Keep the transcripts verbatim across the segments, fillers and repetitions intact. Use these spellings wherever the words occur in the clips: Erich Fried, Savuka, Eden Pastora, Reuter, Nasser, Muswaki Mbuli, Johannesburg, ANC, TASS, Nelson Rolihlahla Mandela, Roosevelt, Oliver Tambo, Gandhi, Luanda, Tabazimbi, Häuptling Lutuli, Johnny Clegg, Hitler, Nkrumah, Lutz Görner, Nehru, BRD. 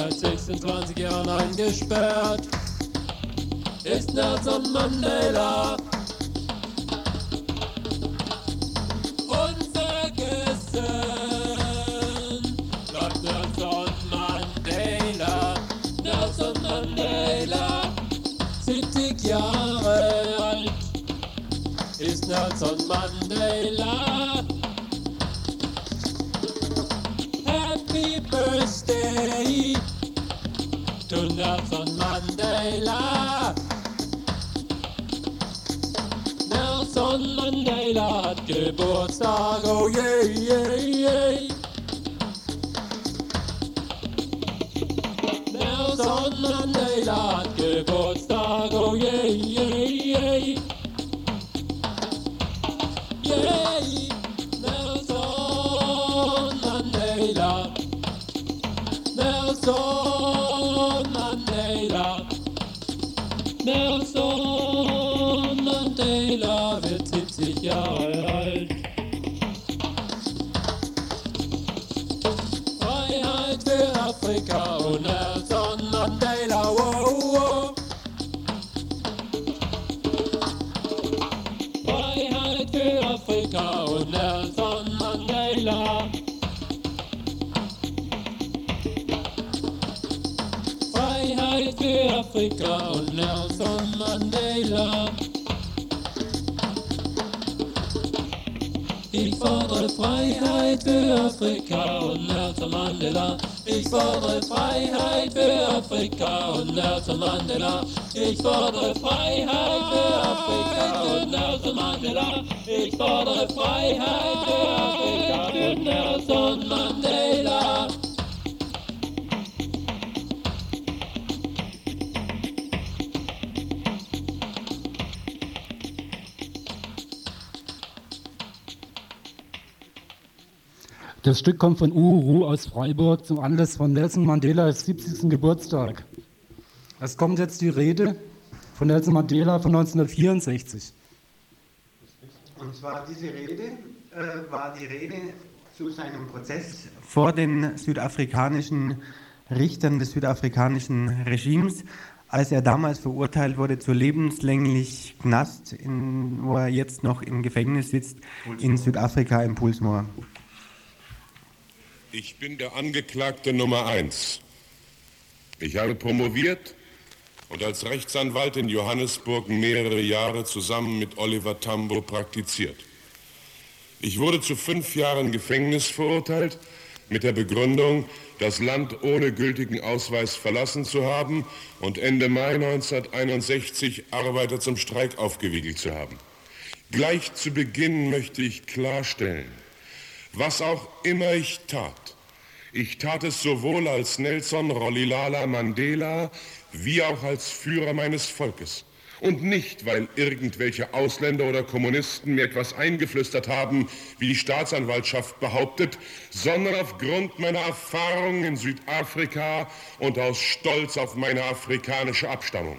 seit sechsundzwanzig Jahren eingesperrt, ist Nelson Mandela. Nelson Mandela. Happy birthday to Nelson Mandela. Nelson Mandela hat Geburtstag, oh yeah, yeah, yeah. Nelson Mandela hat Geburtstag, oh yeah, yeah, yeah. Nelson Mandela, Nelson Mandela wird siebzig Jahre alt. Freiheit für Afrika und Nelson Mandela, wow, wow. Freiheit für Afrika und Nelson Mandela. Für Afrika und Nelson Mandela. Ich fordere Freiheit für Afrika und Nelson Mandela. Ich fordere Freiheit für Afrika und Nelson Mandela. Ich fordere Freiheit für Afrika und Nelson Mandela. Ich fordere Freiheit für Afrika und Nelson Mandela. Das Stück kommt von Uhuru aus Freiburg zum Anlass von Nelson Mandelas siebzigsten Geburtstag. Es kommt jetzt die Rede von Nelson Mandela von neunzehnhundertvierundsechzig. Und zwar diese Rede äh, war die Rede zu seinem Prozess vor den südafrikanischen Richtern des südafrikanischen Regimes, als er damals verurteilt wurde zu lebenslänglich Knast, in, wo er jetzt noch im Gefängnis sitzt, in Südafrika im Pulsmoor. Ich bin der Angeklagte Nummer eins. Ich habe promoviert und als Rechtsanwalt in Johannesburg mehrere Jahre zusammen mit Oliver Tambo praktiziert. Ich wurde zu fünf Jahren Gefängnis verurteilt, mit der Begründung, das Land ohne gültigen Ausweis verlassen zu haben und Ende Mai neunzehnhunderteinundsechzig Arbeiter zum Streik aufgewiegelt zu haben. Gleich zu Beginn möchte ich klarstellen, was auch immer ich tat, ich tat es sowohl als Nelson Rolihlahla Mandela wie auch als Führer meines Volkes. Und nicht, weil irgendwelche Ausländer oder Kommunisten mir etwas eingeflüstert haben, wie die Staatsanwaltschaft behauptet, sondern aufgrund meiner Erfahrungen in Südafrika und aus Stolz auf meine afrikanische Abstammung.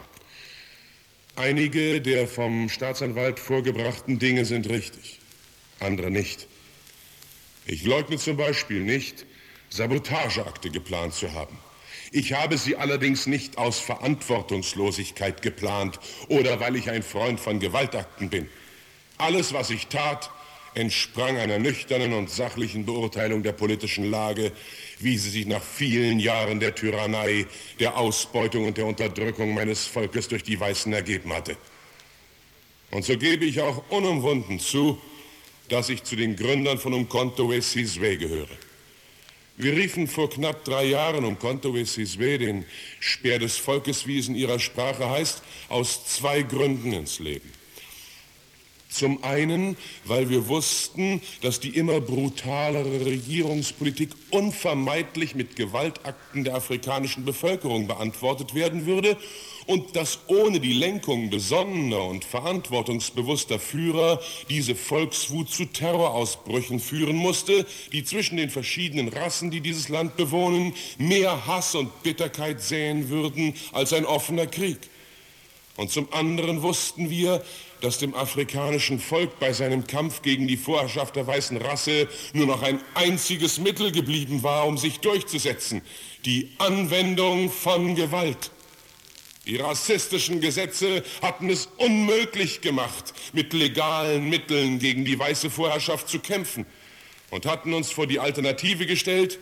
Einige der vom Staatsanwalt vorgebrachten Dinge sind richtig, andere nicht. Ich leugne zum Beispiel nicht, Sabotageakte geplant zu haben. Ich habe sie allerdings nicht aus Verantwortungslosigkeit geplant oder weil ich ein Freund von Gewaltakten bin. Alles, was ich tat, entsprang einer nüchternen und sachlichen Beurteilung der politischen Lage, wie sie sich nach vielen Jahren der Tyrannei, der Ausbeutung und der Unterdrückung meines Volkes durch die Weißen ergeben hatte. Und so gebe ich auch unumwunden zu, dass ich zu den Gründern von Umkhonto we Sizwe gehöre. Wir riefen vor knapp drei Jahren Umkhonto we Sizwe, den Speer des Volkes, wie es in ihrer Sprache heißt, aus zwei Gründen ins Leben. Zum einen, weil wir wussten, dass die immer brutalere Regierungspolitik unvermeidlich mit Gewaltakten der afrikanischen Bevölkerung beantwortet werden würde und dass ohne die Lenkung besonnener und verantwortungsbewusster Führer diese Volkswut zu Terrorausbrüchen führen musste, die zwischen den verschiedenen Rassen, die dieses Land bewohnen, mehr Hass und Bitterkeit säen würden als ein offener Krieg. Und zum anderen wussten wir, dass dem afrikanischen Volk bei seinem Kampf gegen die Vorherrschaft der weißen Rasse nur noch ein einziges Mittel geblieben war, um sich durchzusetzen: die Anwendung von Gewalt. Die rassistischen Gesetze hatten es unmöglich gemacht, mit legalen Mitteln gegen die weiße Vorherrschaft zu kämpfen und hatten uns vor die Alternative gestellt,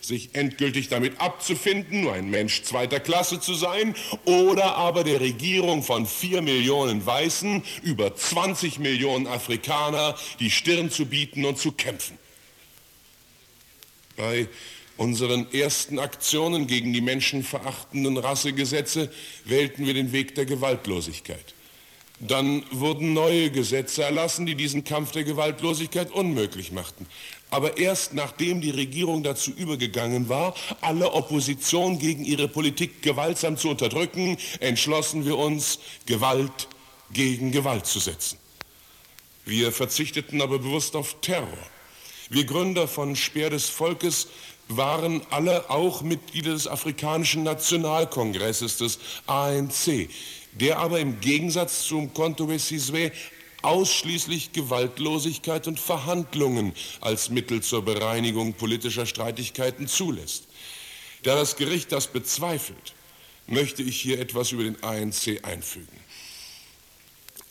sich endgültig damit abzufinden, nur ein Mensch zweiter Klasse zu sein, oder aber der Regierung von vier Millionen Weißen über zwanzig Millionen Afrikaner die Stirn zu bieten und zu kämpfen. Bei unseren ersten Aktionen gegen die menschenverachtenden Rassegesetze wählten wir den Weg der Gewaltlosigkeit. Dann wurden neue Gesetze erlassen, die diesen Kampf der Gewaltlosigkeit unmöglich machten. Aber erst nachdem die Regierung dazu übergegangen war, alle Opposition gegen ihre Politik gewaltsam zu unterdrücken, entschlossen wir uns, Gewalt gegen Gewalt zu setzen. Wir verzichteten aber bewusst auf Terror. Wir Gründer von Speer des Volkes waren alle auch Mitglieder des Afrikanischen Nationalkongresses, des A N C, der aber im Gegensatz zu Umkhonto we Sizwe ausschließlich Gewaltlosigkeit und Verhandlungen als Mittel zur Bereinigung politischer Streitigkeiten zulässt. Da das Gericht das bezweifelt, möchte ich hier etwas über den A N C einfügen.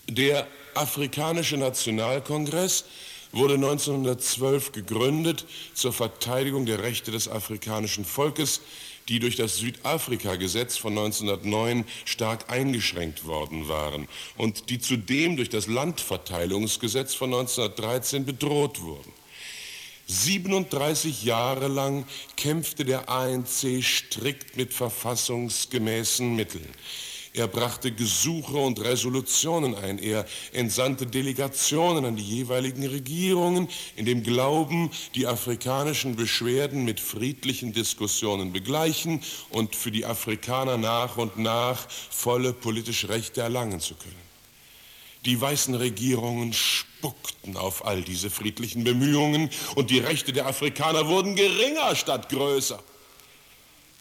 Der Afrikanische Nationalkongress wurde neunzehnhundertzwölf gegründet zur Verteidigung der Rechte des afrikanischen Volkes, die durch das Südafrika-Gesetz von neunzehnhundertneun stark eingeschränkt worden waren und die zudem durch das Landverteilungsgesetz von neunzehnhundertdreizehn bedroht wurden. siebenunddreißig Jahre lang kämpfte der A N C strikt mit verfassungsgemäßen Mitteln. Er brachte Gesuche und Resolutionen ein. Er entsandte Delegationen an die jeweiligen Regierungen in dem Glauben, die afrikanischen Beschwerden mit friedlichen Diskussionen begleichen und für die Afrikaner nach und nach volle politische Rechte erlangen zu können. Die weißen Regierungen spuckten auf all diese friedlichen Bemühungen und die Rechte der Afrikaner wurden geringer statt größer.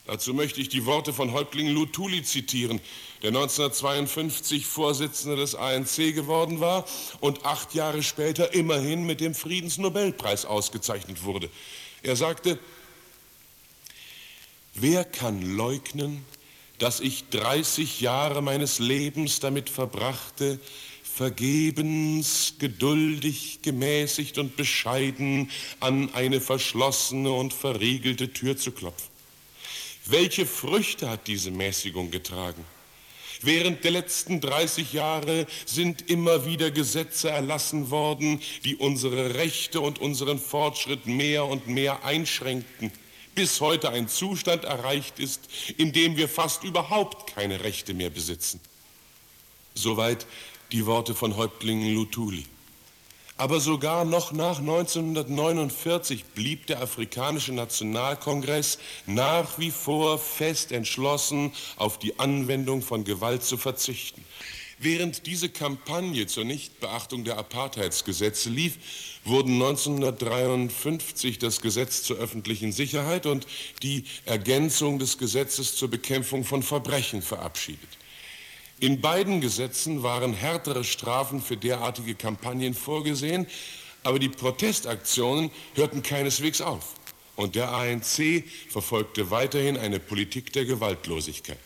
Dazu möchte ich die Worte von Häuptling Lutuli zitieren, der neunzehnhundertzweiundfünfzig Vorsitzender des A N C geworden war und acht Jahre später immerhin mit dem Friedensnobelpreis ausgezeichnet wurde. Er sagte: Wer kann leugnen, dass ich dreißig Jahre meines Lebens damit verbrachte, vergebens, geduldig, gemäßigt und bescheiden an eine verschlossene und verriegelte Tür zu klopfen? Welche Früchte hat diese Mäßigung getragen? Während der letzten dreißig Jahre sind immer wieder Gesetze erlassen worden, die unsere Rechte und unseren Fortschritt mehr und mehr einschränkten, bis heute ein Zustand erreicht ist, in dem wir fast überhaupt keine Rechte mehr besitzen. Soweit die Worte von Häuptling Lutuli. Aber sogar noch nach neunzehnhundertneunundvierzig blieb der Afrikanische Nationalkongress nach wie vor fest entschlossen, auf die Anwendung von Gewalt zu verzichten. Während diese Kampagne zur Nichtbeachtung der Apartheidsgesetze lief, wurden neunzehnhundertdreiundfünfzig das Gesetz zur öffentlichen Sicherheit und die Ergänzung des Gesetzes zur Bekämpfung von Verbrechen verabschiedet. In beiden Gesetzen waren härtere Strafen für derartige Kampagnen vorgesehen, aber die Protestaktionen hörten keineswegs auf und der A N C verfolgte weiterhin eine Politik der Gewaltlosigkeit.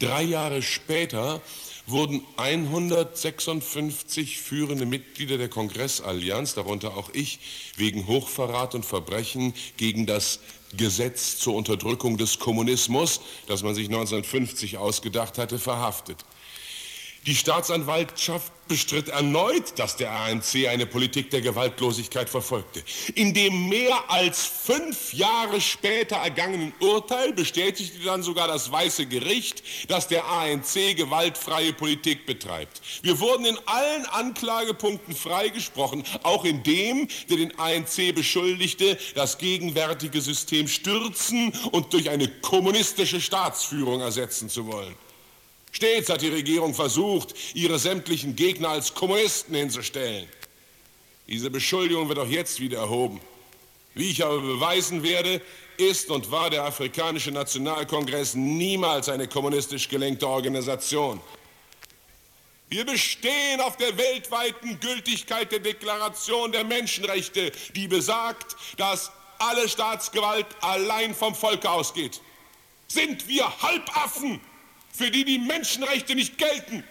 Drei Jahre später wurden hundertsechsundfünfzig führende Mitglieder der Kongressallianz, darunter auch ich, wegen Hochverrat und Verbrechen gegen das Gesetz zur Unterdrückung des Kommunismus, das man sich neunzehnhundertfünfzig ausgedacht hatte, verhaftet. Die Staatsanwaltschaft bestritt erneut, dass der A N C eine Politik der Gewaltlosigkeit verfolgte. In dem mehr als fünf Jahre später ergangenen Urteil bestätigte dann sogar das Weiße Gericht, dass der A N C gewaltfreie Politik betreibt. Wir wurden in allen Anklagepunkten freigesprochen, auch in dem, der den A N C beschuldigte, das gegenwärtige System stürzen und durch eine kommunistische Staatsführung ersetzen zu wollen. Stets hat die Regierung versucht, ihre sämtlichen Gegner als Kommunisten hinzustellen. Diese Beschuldigung wird auch jetzt wieder erhoben. Wie ich aber beweisen werde, ist und war der Afrikanische Nationalkongress niemals eine kommunistisch gelenkte Organisation. Wir bestehen auf der weltweiten Gültigkeit der Deklaration der Menschenrechte, die besagt, dass alle Staatsgewalt allein vom Volke ausgeht. Sind wir Halbaffen, für die die Menschenrechte nicht gelten?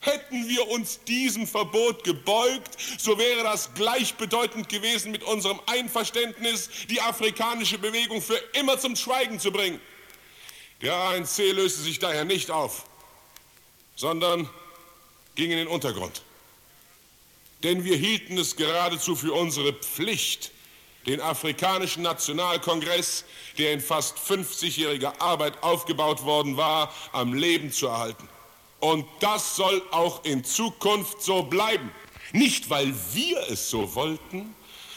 Hätten wir uns diesem Verbot gebeugt, so wäre das gleichbedeutend gewesen mit unserem Einverständnis, die afrikanische Bewegung für immer zum Schweigen zu bringen. Der A N C löste sich daher nicht auf, sondern ging in den Untergrund. Denn wir hielten es geradezu für unsere Pflicht, den Afrikanischen Nationalkongress, der in fast fünfzigjähriger Arbeit aufgebaut worden war, am Leben zu erhalten. Und das soll auch in Zukunft so bleiben. Nicht, weil wir es so wollten,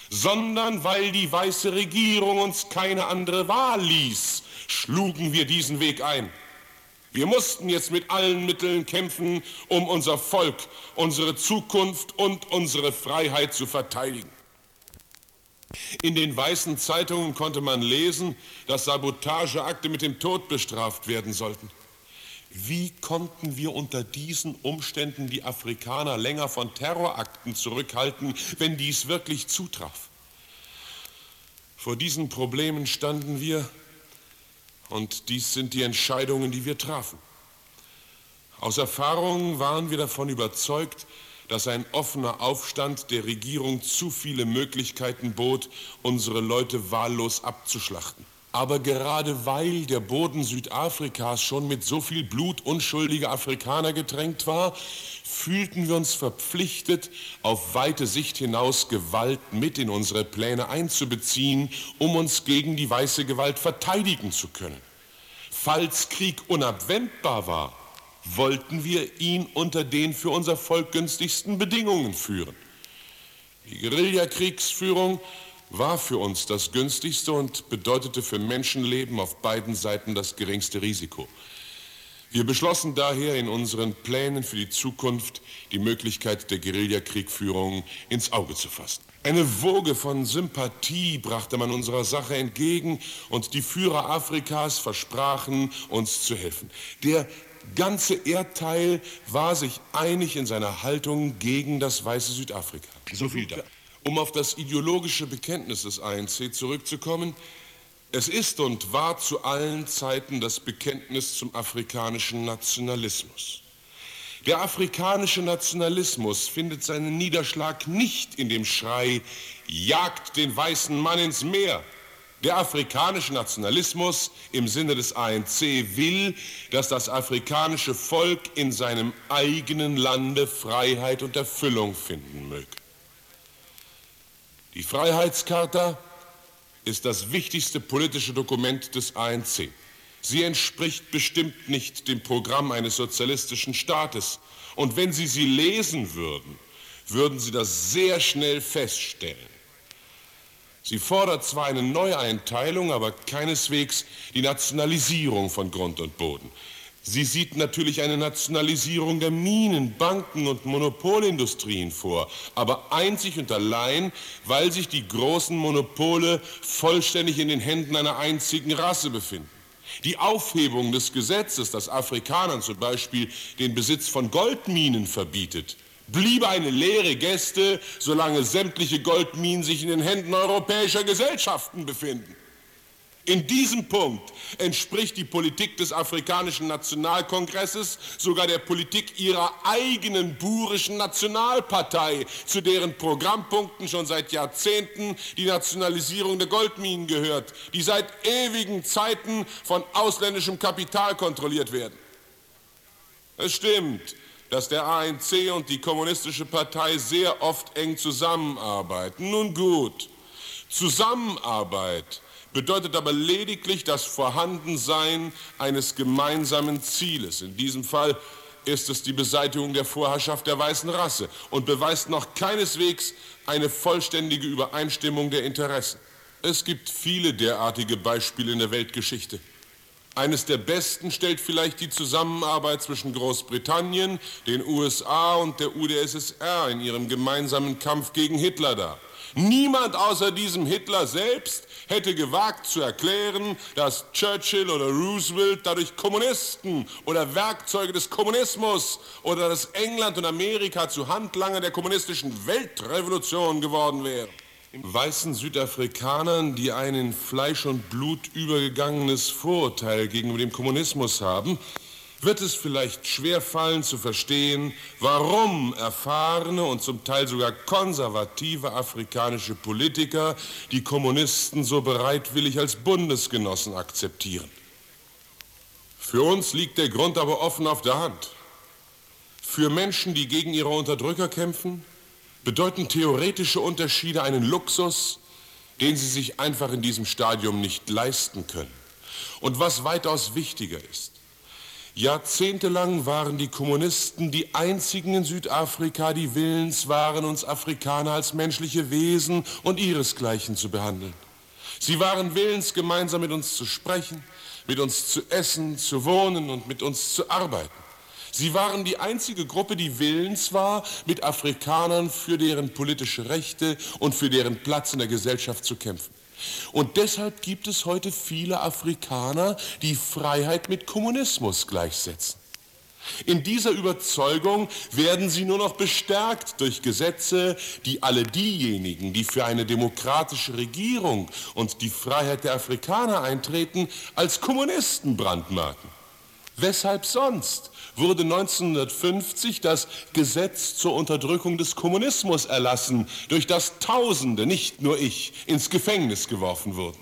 sondern weil die weiße Regierung uns keine andere Wahl ließ, schlugen wir diesen Weg ein. Wir mussten jetzt mit allen Mitteln kämpfen, um unser Volk, unsere Zukunft und unsere Freiheit zu verteidigen. In den weißen Zeitungen konnte man lesen, dass Sabotageakte mit dem Tod bestraft werden sollten. Wie konnten wir unter diesen Umständen die Afrikaner länger von Terrorakten zurückhalten, wenn dies wirklich zutraf? Vor diesen Problemen standen wir, und dies sind die Entscheidungen, die wir trafen. Aus Erfahrung waren wir davon überzeugt, dass ein offener Aufstand der Regierung zu viele Möglichkeiten bot, unsere Leute wahllos abzuschlachten. Aber gerade weil der Boden Südafrikas schon mit so viel Blut unschuldiger Afrikaner getränkt war, fühlten wir uns verpflichtet, auf weite Sicht hinaus Gewalt mit in unsere Pläne einzubeziehen, um uns gegen die weiße Gewalt verteidigen zu können. Falls Krieg unabwendbar war, wollten wir ihn unter den für unser Volk günstigsten Bedingungen führen. Die Guerillakriegsführung war für uns das günstigste und bedeutete für Menschenleben auf beiden Seiten das geringste Risiko. Wir beschlossen daher in unseren Plänen für die Zukunft, die Möglichkeit der Guerillakriegführung ins Auge zu fassen. Eine Woge von Sympathie brachte man unserer Sache entgegen und die Führer Afrikas versprachen, uns zu helfen. Der ganze Erdteil war sich einig in seiner Haltung gegen das weiße Südafrika. So viel da. Um auf das ideologische Bekenntnis des A N C zurückzukommen, es ist und war zu allen Zeiten das Bekenntnis zum afrikanischen Nationalismus. Der afrikanische Nationalismus findet seinen Niederschlag nicht in dem Schrei, jagt den weißen Mann ins Meer. Der afrikanische Nationalismus im Sinne des A N C will, dass das afrikanische Volk in seinem eigenen Lande Freiheit und Erfüllung finden möge. Die Freiheitscharta ist das wichtigste politische Dokument des A N C. Sie entspricht bestimmt nicht dem Programm eines sozialistischen Staates. Und wenn Sie sie lesen würden, würden Sie das sehr schnell feststellen. Sie fordert zwar eine Neueinteilung, aber keineswegs die Nationalisierung von Grund und Boden. Sie sieht natürlich eine Nationalisierung der Minen, Banken und Monopolindustrien vor, aber einzig und allein, weil sich die großen Monopole vollständig in den Händen einer einzigen Rasse befinden. Die Aufhebung des Gesetzes, das Afrikanern zum Beispiel den Besitz von Goldminen verbietet, bliebe eine leere Geste, solange sämtliche Goldminen sich in den Händen europäischer Gesellschaften befinden. In diesem Punkt entspricht die Politik des Afrikanischen Nationalkongresses sogar der Politik ihrer eigenen burischen Nationalpartei, zu deren Programmpunkten schon seit Jahrzehnten die Nationalisierung der Goldminen gehört, die seit ewigen Zeiten von ausländischem Kapital kontrolliert werden. Es stimmt, dass der A N C und die Kommunistische Partei sehr oft eng zusammenarbeiten. Nun gut, Zusammenarbeit bedeutet aber lediglich das Vorhandensein eines gemeinsamen Zieles. In diesem Fall ist es die Beseitigung der Vorherrschaft der weißen Rasse und beweist noch keineswegs eine vollständige Übereinstimmung der Interessen. Es gibt viele derartige Beispiele in der Weltgeschichte. Eines der besten stellt vielleicht die Zusammenarbeit zwischen Großbritannien, den U S A und der U D S S R in ihrem gemeinsamen Kampf gegen Hitler dar. Niemand außer diesem Hitler selbst hätte gewagt zu erklären, dass Churchill oder Roosevelt dadurch Kommunisten oder Werkzeuge des Kommunismus oder dass England und Amerika zu Handlanger der kommunistischen Weltrevolution geworden wären. Weißen Südafrikanern, die ein in Fleisch und Blut übergegangenes Vorurteil gegenüber dem Kommunismus haben, wird es vielleicht schwerfallen zu verstehen, warum erfahrene und zum Teil sogar konservative afrikanische Politiker die Kommunisten so bereitwillig als Bundesgenossen akzeptieren. Für uns liegt der Grund aber offen auf der Hand. Für Menschen, die gegen ihre Unterdrücker kämpfen, bedeuten theoretische Unterschiede einen Luxus, den sie sich einfach in diesem Stadium nicht leisten können. Und was weitaus wichtiger ist, jahrzehntelang waren die Kommunisten die einzigen in Südafrika, die willens waren, uns Afrikaner als menschliche Wesen und ihresgleichen zu behandeln. Sie waren willens, gemeinsam mit uns zu sprechen, mit uns zu essen, zu wohnen und mit uns zu arbeiten. Sie waren die einzige Gruppe, die willens war, mit Afrikanern für deren politische Rechte und für deren Platz in der Gesellschaft zu kämpfen. Und deshalb gibt es heute viele Afrikaner, die Freiheit mit Kommunismus gleichsetzen. In dieser Überzeugung werden sie nur noch bestärkt durch Gesetze, die alle diejenigen, die für eine demokratische Regierung und die Freiheit der Afrikaner eintreten, als Kommunisten brandmarken. Weshalb sonst wurde neunzehnhundertfünfzig das Gesetz zur Unterdrückung des Kommunismus erlassen, durch das Tausende, nicht nur ich, ins Gefängnis geworfen wurden.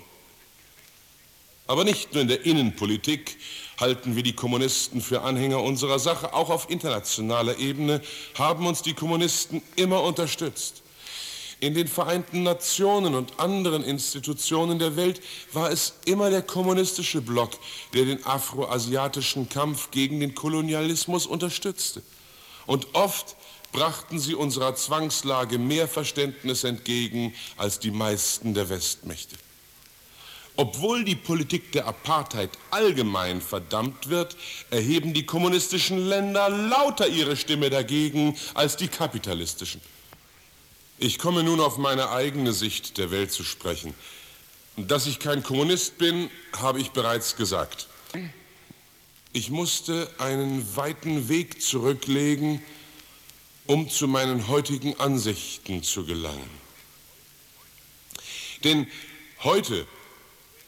Aber nicht nur in der Innenpolitik halten wir die Kommunisten für Anhänger unserer Sache, auch auf internationaler Ebene haben uns die Kommunisten immer unterstützt. In den Vereinten Nationen und anderen Institutionen der Welt war es immer der kommunistische Block, der den afroasiatischen Kampf gegen den Kolonialismus unterstützte. Und oft brachten sie unserer Zwangslage mehr Verständnis entgegen als die meisten der Westmächte. Obwohl die Politik der Apartheid allgemein verdammt wird, erheben die kommunistischen Länder lauter ihre Stimme dagegen als die kapitalistischen. Ich komme nun auf meine eigene Sicht der Welt zu sprechen. Dass ich kein Kommunist bin, habe ich bereits gesagt. Ich musste einen weiten Weg zurücklegen, um zu meinen heutigen Ansichten zu gelangen. Denn heute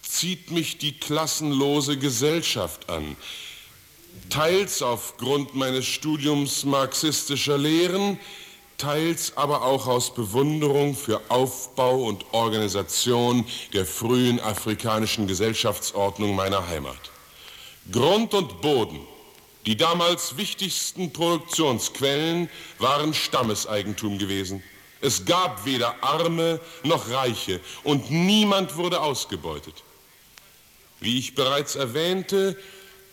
zieht mich die klassenlose Gesellschaft an. Teils aufgrund meines Studiums marxistischer Lehren, teils aber auch aus Bewunderung für Aufbau und Organisation der frühen afrikanischen Gesellschaftsordnung meiner Heimat. Grund und Boden, die damals wichtigsten Produktionsquellen, waren Stammeseigentum gewesen. Es gab weder Arme noch Reiche und niemand wurde ausgebeutet. Wie ich bereits erwähnte,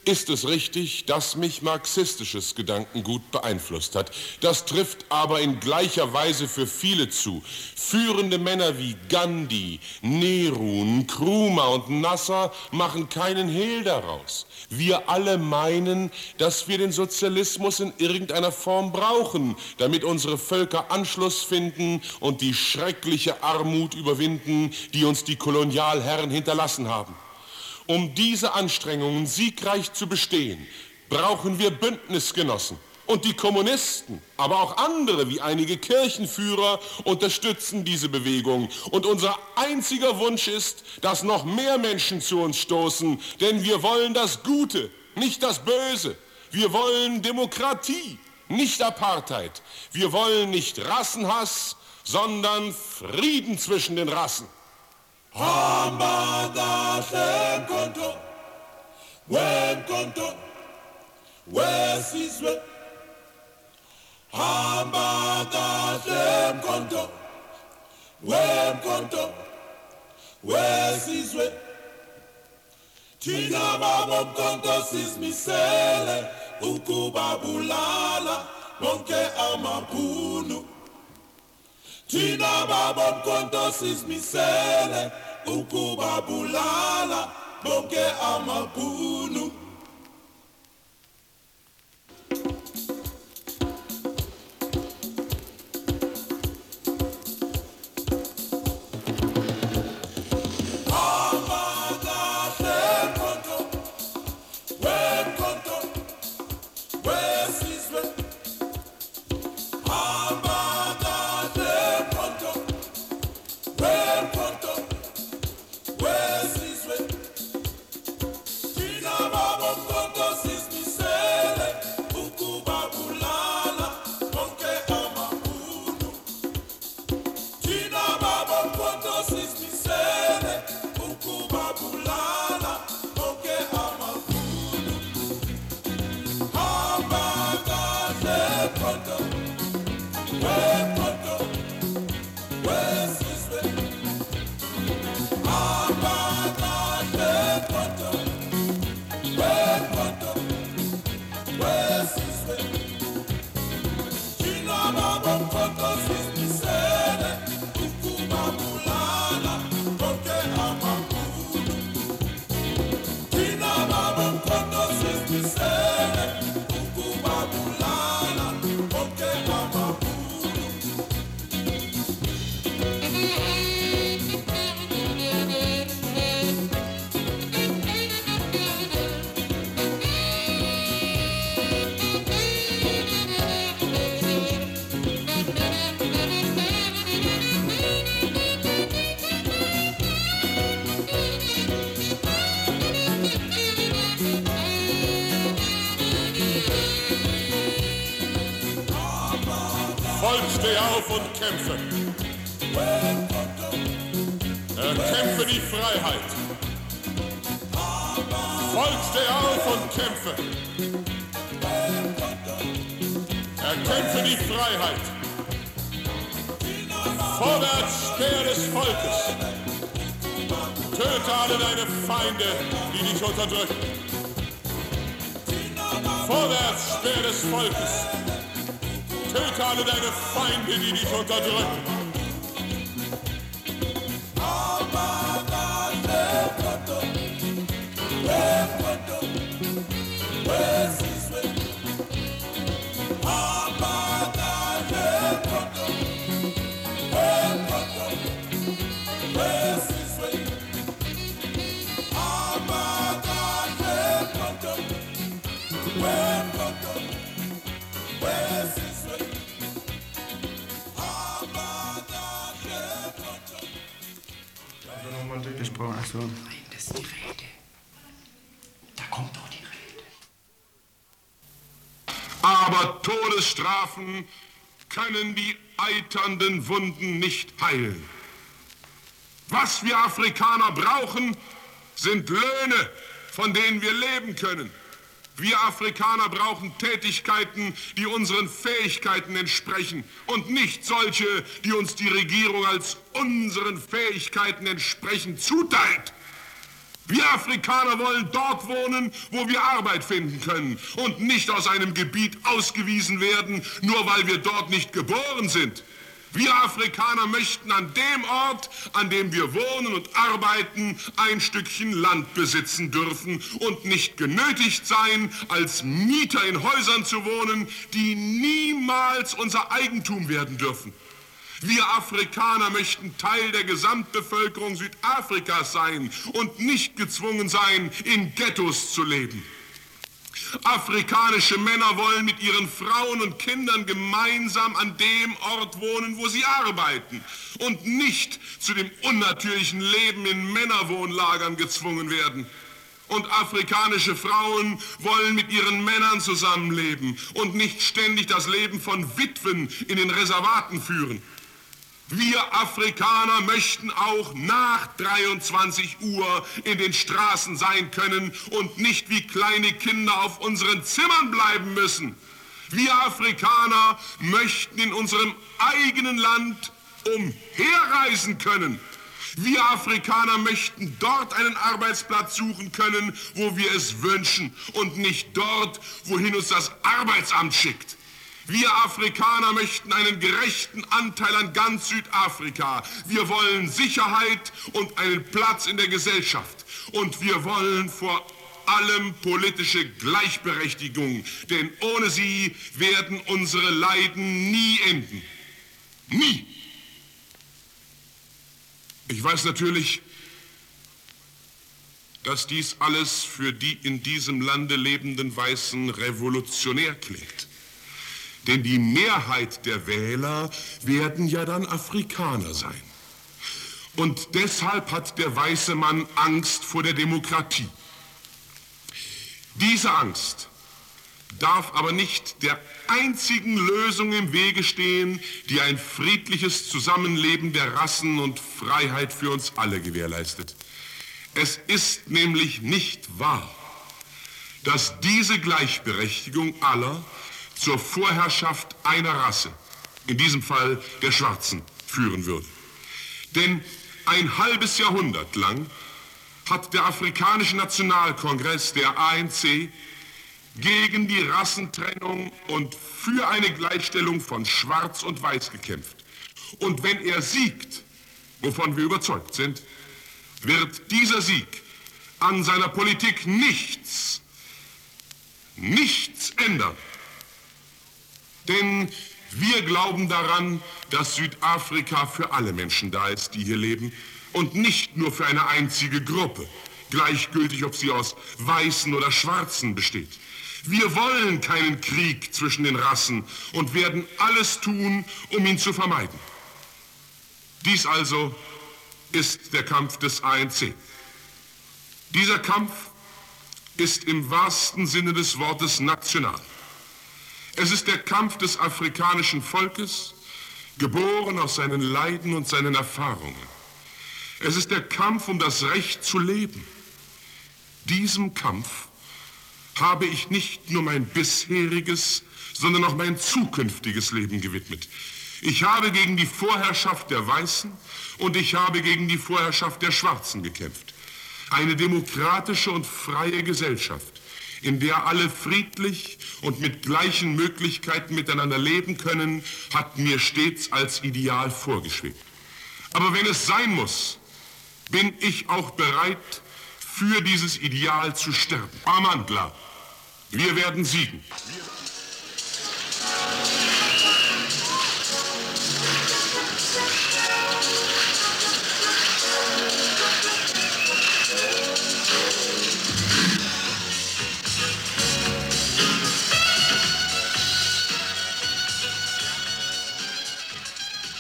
ist es richtig, dass mich marxistisches Gedankengut beeinflusst hat. Das trifft aber in gleicher Weise für viele zu. Führende Männer wie Gandhi, Nehru, Nkrumah und Nasser machen keinen Hehl daraus. Wir alle meinen, dass wir den Sozialismus in irgendeiner Form brauchen, damit unsere Völker Anschluss finden und die schreckliche Armut überwinden, die uns die Kolonialherren hinterlassen haben. Um diese Anstrengungen siegreich zu bestehen, brauchen wir Bündnisgenossen. Und die Kommunisten, aber auch andere wie einige Kirchenführer unterstützen diese Bewegung. Und unser einziger Wunsch ist, dass noch mehr Menschen zu uns stoßen, denn wir wollen das Gute, nicht das Böse. Wir wollen Demokratie, nicht Apartheid. Wir wollen nicht Rassenhass, sondern Frieden zwischen den Rassen. Hamba kahle Umkhonto we Umkhonto we Sizwe. Hamba kahle Umkhonto we Umkhonto we Sizwe. Thina babomkhonto sizimisele ukubabulala bonke amabhunu. Thina babomkhonto sizimisele ukubabulala bonke amabhunu. steh auf und kämpfe. Erkämpfe die Freiheit. Volk, steh auf und kämpfe. Erkämpfe die Freiheit. Vorwärts, Speer des Volkes. Töte alle deine Feinde, die dich unterdrücken. Vorwärts, Speer des Volkes! Töte alle deine Feinde, die dich unterdrücken! Gesprochen. Also. Nein, das ist die Rede. Da kommt doch die Rede. Aber Todesstrafen können die eiternden Wunden nicht heilen. Was wir Afrikaner brauchen, sind Löhne, von denen wir leben können. Wir Afrikaner brauchen Tätigkeiten, die unseren Fähigkeiten entsprechen und nicht solche, die uns die Regierung als unseren Fähigkeiten entsprechend zuteilt. Wir Afrikaner wollen dort wohnen, wo wir Arbeit finden können und nicht aus einem Gebiet ausgewiesen werden, nur weil wir dort nicht geboren sind. Wir Afrikaner möchten an dem Ort, an dem wir wohnen und arbeiten, ein Stückchen Land besitzen dürfen und nicht genötigt sein, als Mieter in Häusern zu wohnen, die niemals unser Eigentum werden dürfen. Wir Afrikaner möchten Teil der Gesamtbevölkerung Südafrikas sein und nicht gezwungen sein, in Ghettos zu leben. Afrikanische Männer wollen mit ihren Frauen und Kindern gemeinsam an dem Ort wohnen, wo sie arbeiten und nicht zu dem unnatürlichen Leben in Männerwohnlagern gezwungen werden. Und afrikanische Frauen wollen mit ihren Männern zusammenleben und nicht ständig das Leben von Witwen in den Reservaten führen. Wir Afrikaner möchten auch nach dreiundzwanzig Uhr in den Straßen sein können und nicht wie kleine Kinder auf unseren Zimmern bleiben müssen. Wir Afrikaner möchten in unserem eigenen Land umherreisen können. Wir Afrikaner möchten dort einen Arbeitsplatz suchen können, wo wir es wünschen und nicht dort, wohin uns das Arbeitsamt schickt. Wir Afrikaner möchten einen gerechten Anteil an ganz Südafrika. Wir wollen Sicherheit und einen Platz in der Gesellschaft. Und wir wollen vor allem politische Gleichberechtigung, denn ohne sie werden unsere Leiden nie enden. Nie! Ich weiß natürlich, dass dies alles für die in diesem Lande lebenden Weißen revolutionär klingt. Denn die Mehrheit der Wähler werden ja dann Afrikaner sein. Und deshalb hat der weiße Mann Angst vor der Demokratie. Diese Angst darf aber nicht der einzigen Lösung im Wege stehen, die ein friedliches Zusammenleben der Rassen und Freiheit für uns alle gewährleistet. Es ist nämlich nicht wahr, dass diese Gleichberechtigung aller zur Vorherrschaft einer Rasse, in diesem Fall der Schwarzen, führen würde. Denn ein halbes Jahrhundert lang hat der Afrikanische Nationalkongress, der A N C, gegen die Rassentrennung und für eine Gleichstellung von Schwarz und Weiß gekämpft. Und wenn er siegt, wovon wir überzeugt sind, wird dieser Sieg an seiner Politik nichts, nichts ändern. Denn wir glauben daran, dass Südafrika für alle Menschen da ist, die hier leben, und nicht nur für eine einzige Gruppe, gleichgültig, ob sie aus Weißen oder Schwarzen besteht. Wir wollen keinen Krieg zwischen den Rassen und werden alles tun, um ihn zu vermeiden. Dies also ist der Kampf des A N C. Dieser Kampf ist im wahrsten Sinne des Wortes national. Es ist der Kampf des afrikanischen Volkes geboren aus seinen Leiden und seinen Erfahrungen. Es ist der Kampf um das Recht zu leben. Diesem Kampf habe ich nicht nur mein bisheriges, sondern auch mein zukünftiges Leben gewidmet. Ich habe gegen die Vorherrschaft der Weißen und ich habe gegen die Vorherrschaft der Schwarzen gekämpft. Eine demokratische und freie Gesellschaft, in der alle friedlich und mit gleichen Möglichkeiten miteinander leben können, hat mir stets als Ideal vorgeschwebt. Aber wenn es sein muss, bin ich auch bereit, für dieses Ideal zu sterben. Amandla, wir werden siegen.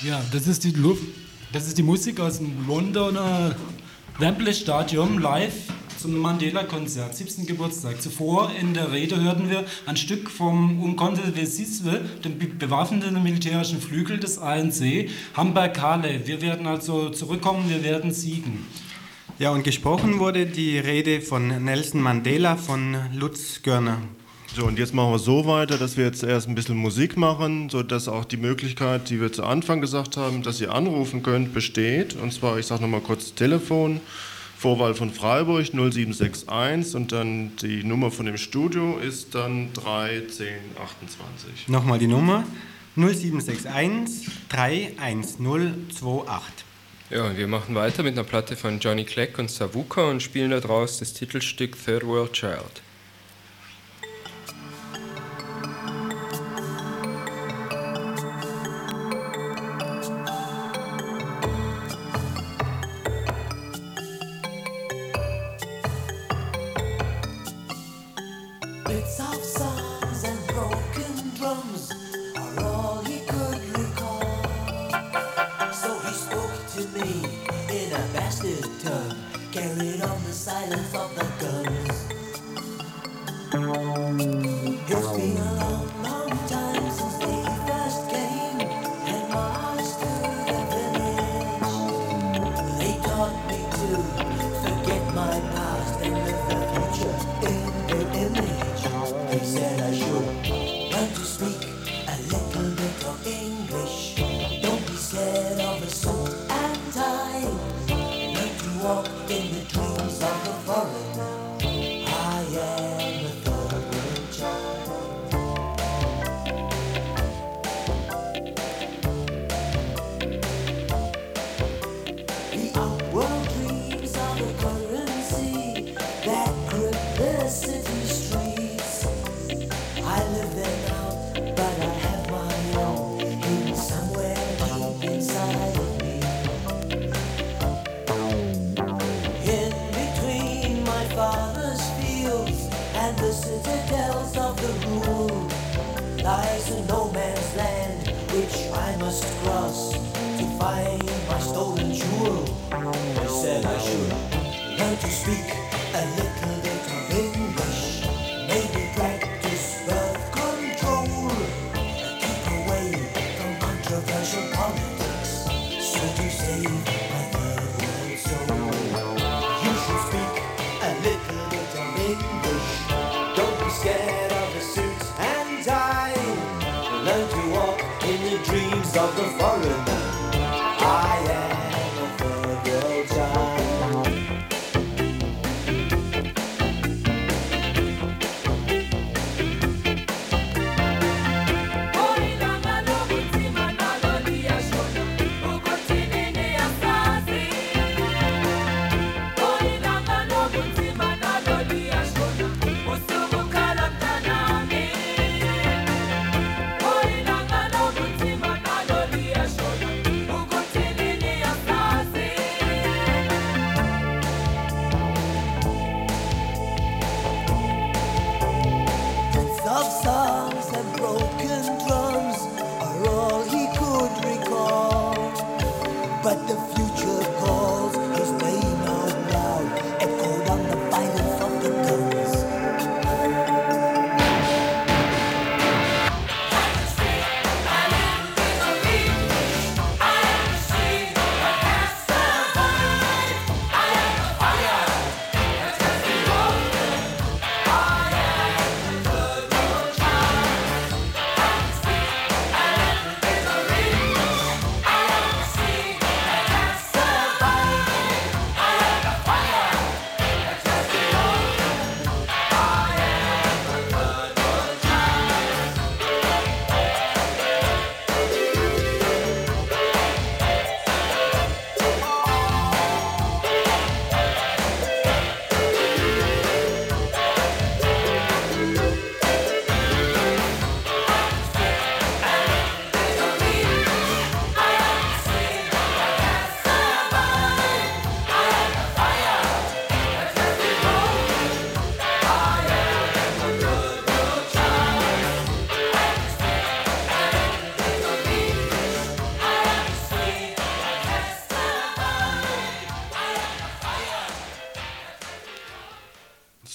Ja, das ist die Luft. Das ist die Musik aus dem Londoner Wembley Stadium live zum Mandela-Konzert, siebzehnten Geburtstag. Zuvor in der Rede hörten wir ein Stück vom Umkhonto we Sizwe, dem bewaffneten militärischen Flügel des A N C, Hambakale. Wir werden also zurückkommen, wir werden siegen. Ja, und gesprochen wurde die Rede von Nelson Mandela von Lutz Görner. So, und jetzt machen wir so weiter, dass wir jetzt erst ein bisschen Musik machen, sodass auch die Möglichkeit, die wir zu Anfang gesagt haben, dass ihr anrufen könnt, besteht. Und zwar, ich sage nochmal kurz Telefon, Vorwahl von Freiburg null sieben sechs eins und dann die Nummer von dem Studio ist dann drei eins null zwei acht. Nochmal die Nummer null sieben sechs eins drei eins null zwei acht. Ja, wir machen weiter mit einer Platte von Johnny Clegg und Savuka und spielen daraus das Titelstück Third World Child. Thank you.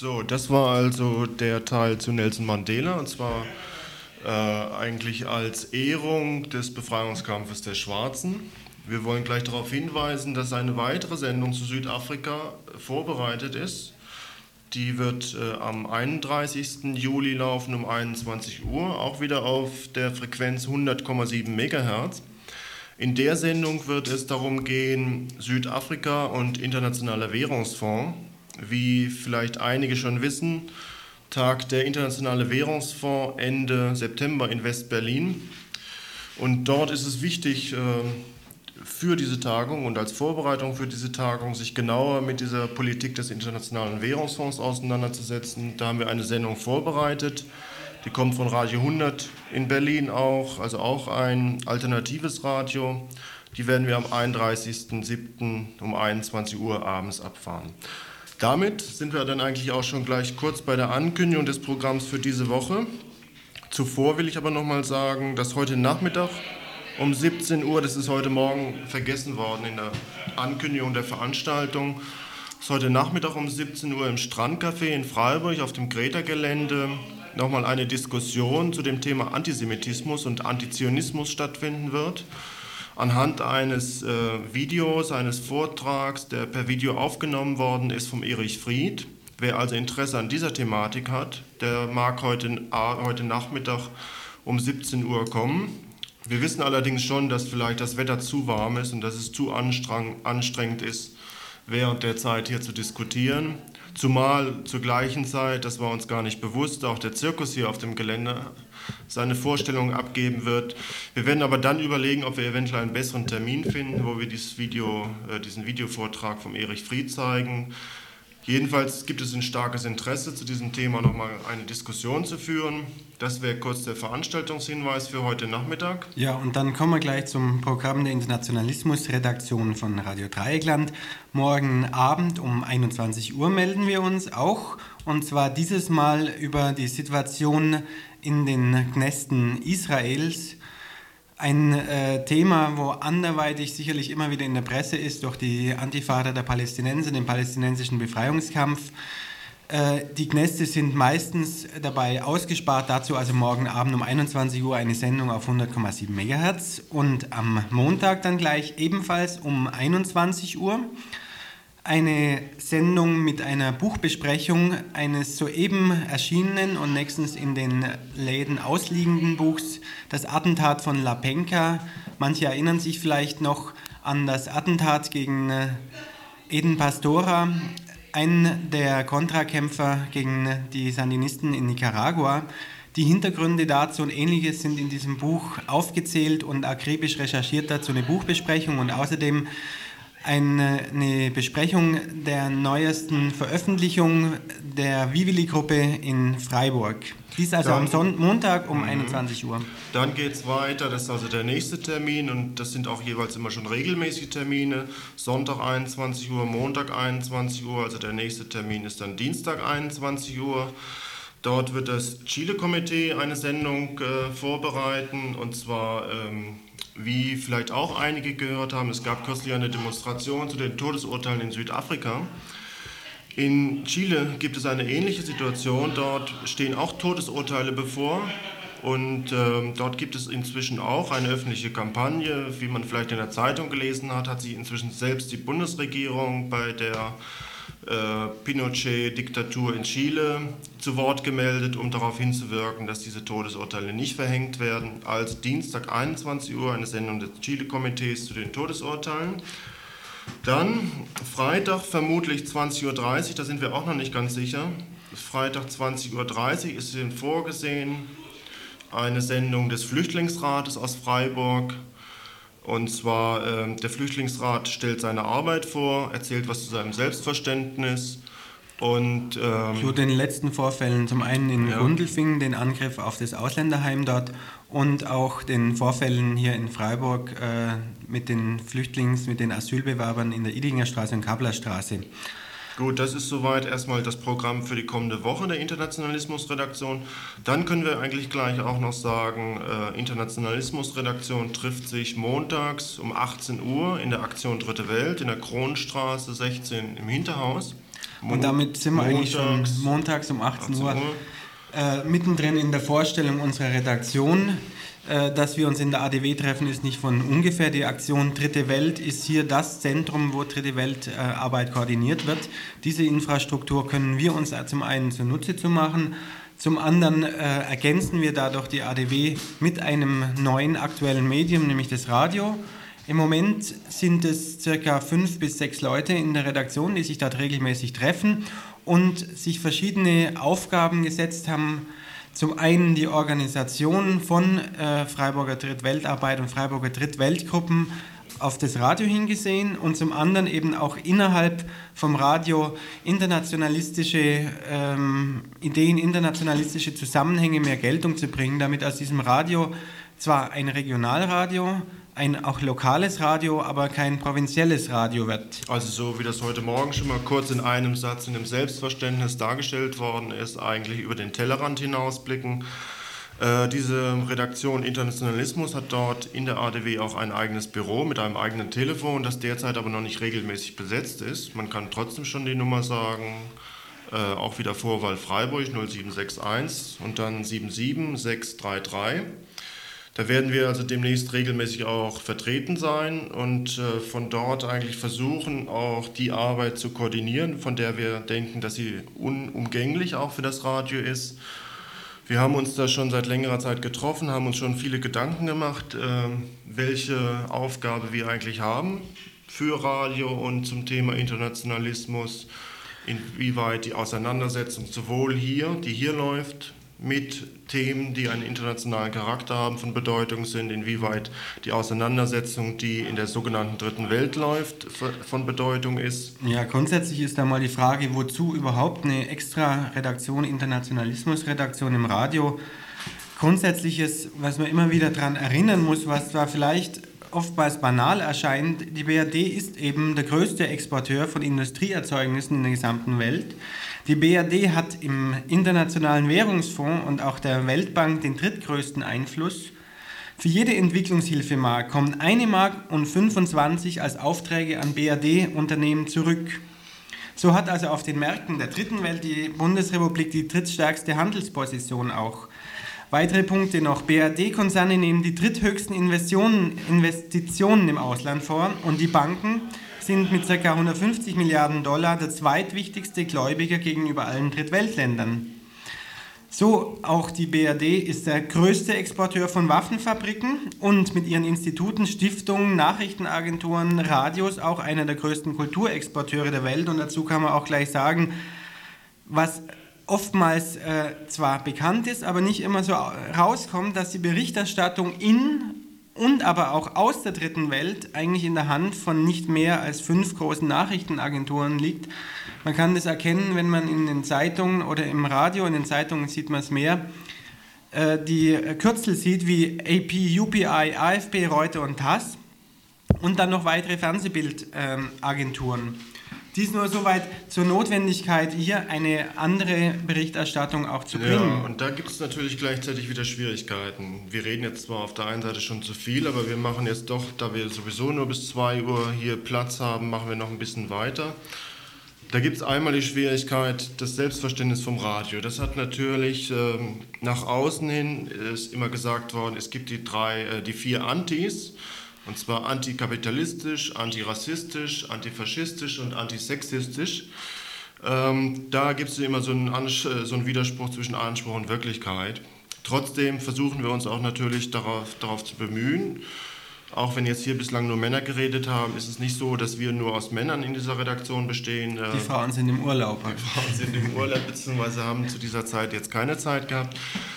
So, das war also der Teil zu Nelson Mandela, und zwar äh, eigentlich als Ehrung des Befreiungskampfes der Schwarzen. Wir wollen gleich darauf hinweisen, dass eine weitere Sendung zu Südafrika vorbereitet ist. Die wird äh, am einunddreißigsten Juli laufen um einundzwanzig Uhr, auch wieder auf der Frequenz hundert Komma sieben Megahertz. In der Sendung wird es darum gehen, Südafrika und internationaler Währungsfonds. Wie vielleicht einige schon wissen, tagt der Internationale Währungsfonds Ende September in West-Berlin. Und dort ist es wichtig, äh, für diese Tagung und als Vorbereitung für diese Tagung sich genauer mit dieser Politik des Internationalen Währungsfonds auseinanderzusetzen. Da haben wir eine Sendung vorbereitet, die kommt von Radio hundert in Berlin auch, also auch ein alternatives Radio. Die werden wir am einunddreißigsten siebten um einundzwanzig Uhr abends abfahren. Damit sind wir dann eigentlich auch schon gleich kurz bei der Ankündigung des Programms für diese Woche. Zuvor will ich aber nochmal sagen, dass heute Nachmittag um siebzehn Uhr, das ist heute Morgen vergessen worden in der Ankündigung der Veranstaltung, ist heute Nachmittag um siebzehn Uhr im Strandcafé in Freiburg auf dem Greta-Gelände nochmal eine Diskussion zu dem Thema Antisemitismus und Antizionismus stattfinden wird. Anhand eines äh, Videos, eines Vortrags, der per Video aufgenommen worden ist vom Erich Fried. Wer also Interesse an dieser Thematik hat, der mag heute, heute Nachmittag um siebzehn Uhr kommen. Wir wissen allerdings schon, dass vielleicht das Wetter zu warm ist und dass es zu anstrengend ist, während der Zeit hier zu diskutieren. Zumal zur gleichen Zeit, das war uns gar nicht bewusst, auch der Zirkus hier auf dem Gelände seine Vorstellungen abgeben wird. Wir werden aber dann überlegen, ob wir eventuell einen besseren Termin finden, wo wir dieses Video, äh, diesen Videovortrag vom Erich Fried zeigen. Jedenfalls gibt es ein starkes Interesse, zu diesem Thema nochmal eine Diskussion zu führen. Das wäre kurz der Veranstaltungshinweis für heute Nachmittag. Ja, und dann kommen wir gleich zum Programm der Internationalismusredaktion von Radio Dreieckland. Morgen Abend um einundzwanzig Uhr melden wir uns auch, und zwar dieses Mal über die Situation in den Knästen Israels. Ein äh, Thema, wo anderweitig sicherlich immer wieder in der Presse ist, durch die Antifahrer der Palästinenser, den palästinensischen Befreiungskampf. Äh, die Kneste sind meistens dabei ausgespart. Dazu also morgen Abend um einundzwanzig Uhr eine Sendung auf hundert Komma sieben Megahertz. Und am Montag dann gleich ebenfalls um einundzwanzig Uhr eine Sendung mit einer Buchbesprechung eines soeben erschienenen und nächstens in den Läden ausliegenden Buchs, das Attentat von Lapenka. Manche erinnern sich vielleicht noch an das Attentat gegen Eden Pastora, einen der Kontrakämpfer gegen die Sandinisten in Nicaragua. Die Hintergründe dazu und Ähnliches sind in diesem Buch aufgezählt und akribisch recherchiert, dazu eine Buchbesprechung und außerdem Eine, eine Besprechung der neuesten Veröffentlichung der Vivili-Gruppe in Freiburg. Dies also dann, am Sonntag, Montag um einundzwanzig Uhr. Dann geht es weiter, das ist also der nächste Termin, und das sind auch jeweils immer schon regelmäßige Termine. Sonntag einundzwanzig Uhr, Montag einundzwanzig Uhr, also der nächste Termin ist dann Dienstag einundzwanzig Uhr. Dort wird das Chile-Komitee eine Sendung äh, vorbereiten, und zwar Ähm, wie vielleicht auch einige gehört haben, es gab kürzlich eine Demonstration zu den Todesurteilen in Südafrika. In Chile gibt es eine ähnliche Situation, dort stehen auch Todesurteile bevor, und äh, dort gibt es inzwischen auch eine öffentliche Kampagne. Wie man vielleicht in der Zeitung gelesen hat, hat sich inzwischen selbst die Bundesregierung bei der äh, Pinochet-Diktatur in Chile zu Wort gemeldet, um darauf hinzuwirken, dass diese Todesurteile nicht verhängt werden. Als Dienstag einundzwanzig Uhr eine Sendung des Chile-Komitees zu den Todesurteilen. Dann Freitag vermutlich zwanzig Uhr dreißig, da sind wir auch noch nicht ganz sicher. Freitag zwanzig Uhr dreißig ist vorgesehen eine Sendung des Flüchtlingsrates aus Freiburg. Und zwar, äh, der Flüchtlingsrat stellt seine Arbeit vor, erzählt was zu seinem Selbstverständnis. Und, ähm, zu den letzten Vorfällen, zum einen in ja. Gundelfingen, den Angriff auf das Ausländerheim dort, und auch den Vorfällen hier in Freiburg äh, mit den Flüchtlings-, mit den Asylbewerbern in der Idinger Straße und Kabler Straße. Gut, das ist soweit erstmal das Programm für die kommende Woche der Internationalismusredaktion. Dann können wir eigentlich gleich auch noch sagen, äh, Internationalismusredaktion trifft sich montags um achtzehn Uhr in der Aktion Dritte Welt in der Kronstraße sechzehn im Hinterhaus. Mon und damit sind wir montags, eigentlich schon montags um achtzehn Uhr, Uhr. Äh, mittendrin in der Vorstellung unserer Redaktion. Äh, dass wir uns in der A D W treffen, ist nicht von ungefähr. Die Aktion Dritte Welt ist hier das Zentrum, wo Dritte Welt äh, Arbeit koordiniert wird. Diese Infrastruktur können wir uns zum einen zunutze zu machen. Zum anderen äh, ergänzen wir dadurch die A D W mit einem neuen aktuellen Medium, nämlich das Radio. Im Moment sind es circa fünf bis sechs Leute in der Redaktion, die sich dort regelmäßig treffen und sich verschiedene Aufgaben gesetzt haben. Zum einen die Organisation von äh, Freiburger Drittweltarbeit und Freiburger Drittweltgruppen auf das Radio hingesehen und zum anderen eben auch innerhalb vom Radio internationalistische ähm, Ideen, internationalistische Zusammenhänge mehr Geltung zu bringen, damit aus diesem Radio zwar ein Regionalradio, ein auch lokales Radio, aber kein provinzielles Radio wird. Also so wie das heute Morgen schon mal kurz in einem Satz, in einem Selbstverständnis dargestellt worden ist, eigentlich über den Tellerrand hinausblicken. Äh, diese Redaktion Internationalismus hat dort in der A D W auch ein eigenes Büro mit einem eigenen Telefon, das derzeit aber noch nicht regelmäßig besetzt ist. Man kann trotzdem schon die Nummer sagen, äh, auch wieder Vorwahl Freiburg null sieben sechs eins und dann sieben sieben sechs drei drei. Da werden wir also demnächst regelmäßig auch vertreten sein und äh, von dort eigentlich versuchen, auch die Arbeit zu koordinieren, von der wir denken, dass sie unumgänglich auch für das Radio ist. Wir haben uns da schon seit längerer Zeit getroffen, haben uns schon viele Gedanken gemacht, äh, welche Aufgabe wir eigentlich haben für Radio und zum Thema Internationalismus, inwieweit die Auseinandersetzung sowohl hier, die hier läuft, mit Themen, die einen internationalen Charakter haben, von Bedeutung sind, inwieweit die Auseinandersetzung, die in der sogenannten Dritten Welt läuft, von Bedeutung ist. Ja, grundsätzlich ist da mal die Frage, wozu überhaupt eine extra Redaktion, Internationalismusredaktion im Radio. Grundsätzliches, was man immer wieder daran erinnern muss, was zwar vielleicht oftmals banal erscheint, die B R D ist eben der größte Exporteur von Industrieerzeugnissen in der gesamten Welt. Die B R D hat im Internationalen Währungsfonds und auch der Weltbank den drittgrößten Einfluss. Für jede Entwicklungshilfemark kommen eine Mark und fünfundzwanzig als Aufträge an B R D-Unternehmen zurück. So hat also auf den Märkten der Dritten Welt die Bundesrepublik die drittstärkste Handelsposition auch. Weitere Punkte noch. B R D-Konzerne nehmen die dritthöchsten Investitionen im Ausland vor und die Banken sind mit ca. hundertfünfzig Milliarden Dollar der zweitwichtigste Gläubiger gegenüber allen Drittweltländern. So, auch die B R D ist der größte Exporteur von Waffenfabriken und mit ihren Instituten, Stiftungen, Nachrichtenagenturen, Radios auch einer der größten Kulturexporteure der Welt. Und dazu kann man auch gleich sagen, was oftmals äh, zwar bekannt ist, aber nicht immer so rauskommt, dass die Berichterstattung in und aber auch aus der Dritten Welt eigentlich in der Hand von nicht mehr als fünf großen Nachrichtenagenturen liegt. Man kann das erkennen, wenn man in den Zeitungen oder im Radio, in den Zeitungen sieht man es mehr, äh, die Kürzel sieht wie A P, U P I, A F P, Reuter und T A S S und dann noch weitere Fernsehbildagenturen. Äh, Dies nur soweit zur Notwendigkeit, hier eine andere Berichterstattung auch zu bringen. Ja, und da gibt es natürlich gleichzeitig wieder Schwierigkeiten. Wir reden jetzt zwar auf der einen Seite schon zu viel, aber wir machen jetzt doch, da wir sowieso nur bis zwei Uhr hier Platz haben, machen wir noch ein bisschen weiter. Da gibt es einmal die Schwierigkeit, das Selbstverständnis vom Radio. Das hat natürlich ähm, nach außen hin, ist immer gesagt worden, es gibt die, drei, äh, die vier Antis. Und zwar antikapitalistisch, antirassistisch, antifaschistisch und antisexistisch. Ähm, da gibt es immer so einen, Ansch- so einen Widerspruch zwischen Anspruch und Wirklichkeit. Trotzdem versuchen wir uns auch natürlich darauf, darauf zu bemühen. Auch wenn jetzt hier bislang nur Männer geredet haben, ist es nicht so, dass wir nur aus Männern in dieser Redaktion bestehen. Die Frauen sind im Urlaub. Die Frauen sind im Urlaub, beziehungsweise haben zu dieser Zeit jetzt keine Zeit gehabt.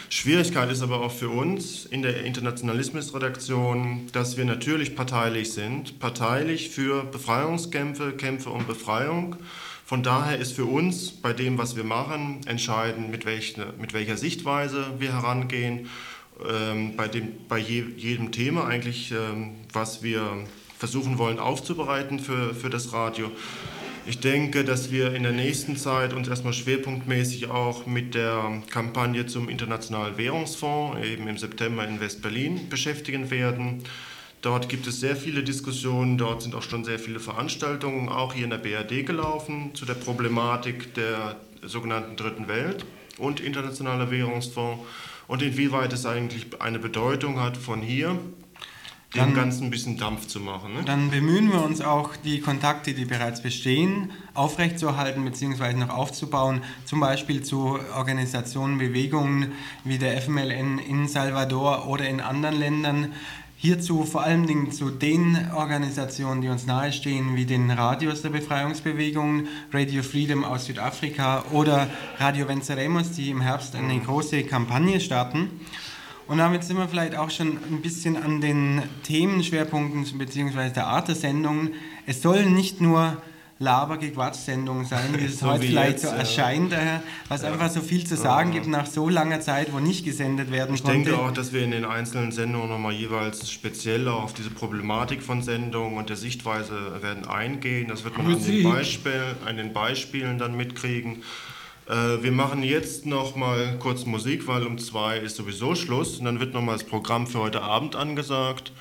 Schwierigkeit ist aber auch für uns in der Internationalismusredaktion, dass wir natürlich parteilich sind. Parteilich für Befreiungskämpfe, Kämpfe um Befreiung. Von daher ist für uns bei dem, was wir machen, entscheidend, mit, welch, mit welcher Sichtweise wir herangehen. Bei, dem, bei je, jedem Thema eigentlich, was wir versuchen wollen aufzubereiten für, für das Radio. Ich denke, dass wir in der nächsten Zeit uns erstmal schwerpunktmäßig auch mit der Kampagne zum Internationalen Währungsfonds eben im September in West-Berlin beschäftigen werden. Dort gibt es sehr viele Diskussionen, dort sind auch schon sehr viele Veranstaltungen, auch hier in der B R D gelaufen, zu der Problematik der sogenannten Dritten Welt und Internationaler Währungsfonds und inwieweit es eigentlich eine Bedeutung hat von hier, dem Ganzen ein bisschen Dampf zu machen. Ne? Dann bemühen wir uns auch, die Kontakte, die bereits bestehen, aufrechtzuerhalten bzw. noch aufzubauen, zum Beispiel zu Organisationen, Bewegungen wie der F M L N in Salvador oder in anderen Ländern. Hierzu vor allen Dingen zu den Organisationen, die uns nahestehen, wie den Radios der Befreiungsbewegungen, Radio Freedom aus Südafrika oder Radio Venceremos, die im Herbst eine große Kampagne starten. Und damit sind wir vielleicht auch schon ein bisschen an den Themenschwerpunkten bzw. der Art der Sendungen. Es soll nicht nur Laber-Gequatsch-Sendungen sein, wie es so heute wie vielleicht jetzt, so ja. erscheint, was ja. einfach so viel zu sagen ja. gibt nach so langer Zeit, wo nicht gesendet werden ich konnte. Ich denke auch, dass wir in den einzelnen Sendungen nochmal jeweils speziell auf diese Problematik von Sendungen und der Sichtweise werden eingehen. Das wird man an den, Beispiel, an den Beispielen dann mitkriegen. Wir machen jetzt noch mal kurz Musik, weil um zwei ist sowieso Schluss. Und dann wird noch mal das Programm für heute Abend angesagt.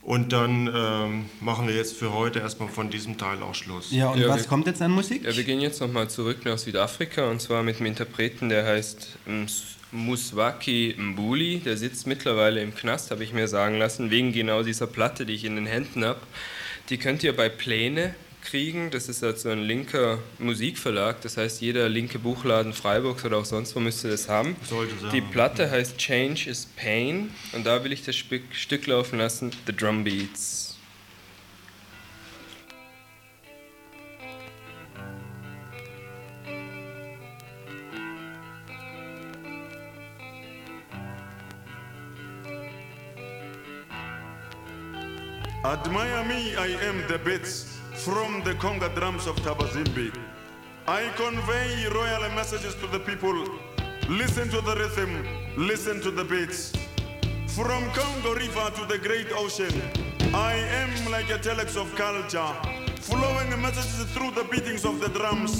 Und dann ähm, machen wir jetzt für heute erstmal von diesem Teil auch Schluss. Ja, und ja, was wir, kommt jetzt an Musik? Ja, wir gehen jetzt noch mal zurück nach Südafrika und zwar mit einem Interpreten, der heißt Muswaki Mbuli. Der sitzt mittlerweile im Knast, habe ich mir sagen lassen, wegen genau dieser Platte, die ich in den Händen habe. Die könnt ihr bei Pläne kriegen. Das ist also ein linker Musikverlag, das heißt, jeder linke Buchladen Freiburgs oder auch sonst wo müsste das haben. Sollte sein. Die Platte heißt Change is Pain und da will ich das Stück laufen lassen, The Drumbeats. Admire me, I am the best. From the conga drums of Tabazimbi, I convey royal messages to the people. Listen to the rhythm, listen to the beats. From Congo River to the great ocean, I am like a telex of culture, flowing messages through the beatings of the drums.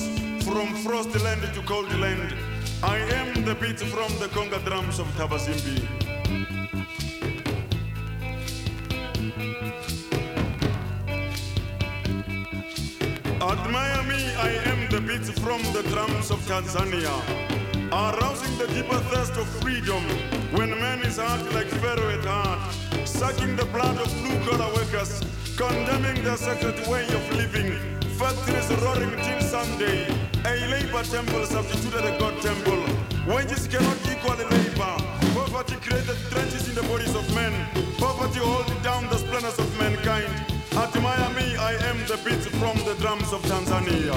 From frosty land to cold land, I am the beat from the conga drums of Tabazimbi. Admire me, I am the beats from the drums of Tanzania, arousing the deeper thirst of freedom when man is hard like Pharaoh at heart, sucking the blood of blue-collar workers, condemning their sacred way of living, factories roaring till Sunday, a labor temple substituted a god temple, wages cannot equal labor, poverty created trenches in the bodies of men, poverty holding down the splendors of mankind. Admire me, I am the beats from the drums of Tanzania.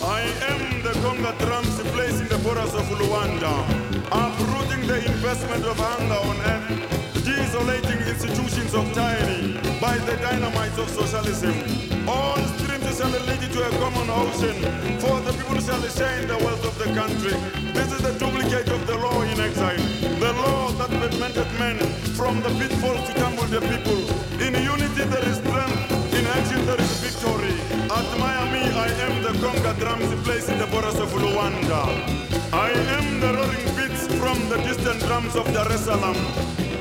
I am the conga drums placing the borders of Luanda, uprooting the investment of hunger on earth, desolating institutions of tyranny by the dynamites of socialism. All shall lead to a common ocean, for the people shall share the wealth of the country. This is the duplicate of the law in exile, the law that prevented men from the pitfall to tumble the people. In unity there is strength, in action there is victory. Admire me, I am the conga drums placed in the borders of Luanda. I am the roaring beats from the distant drums of Dar es Salaam,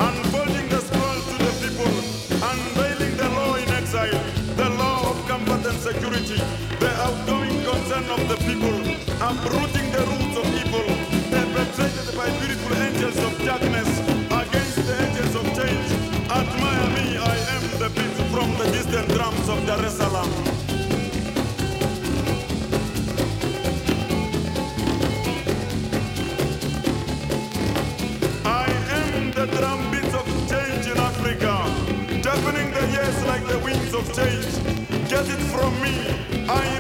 unfolding the scroll to the people, unveiling the law in exile, the law comfort and security, the outgoing concern of the people, uprooting the roots of evil, perpetrated by beautiful angels of darkness against the angels of change. Admire me, I am the beat from the distant drums of Dar es Salaam. I am the drum beats of change in Africa, deafening the years like the winds of change. Get it from me. I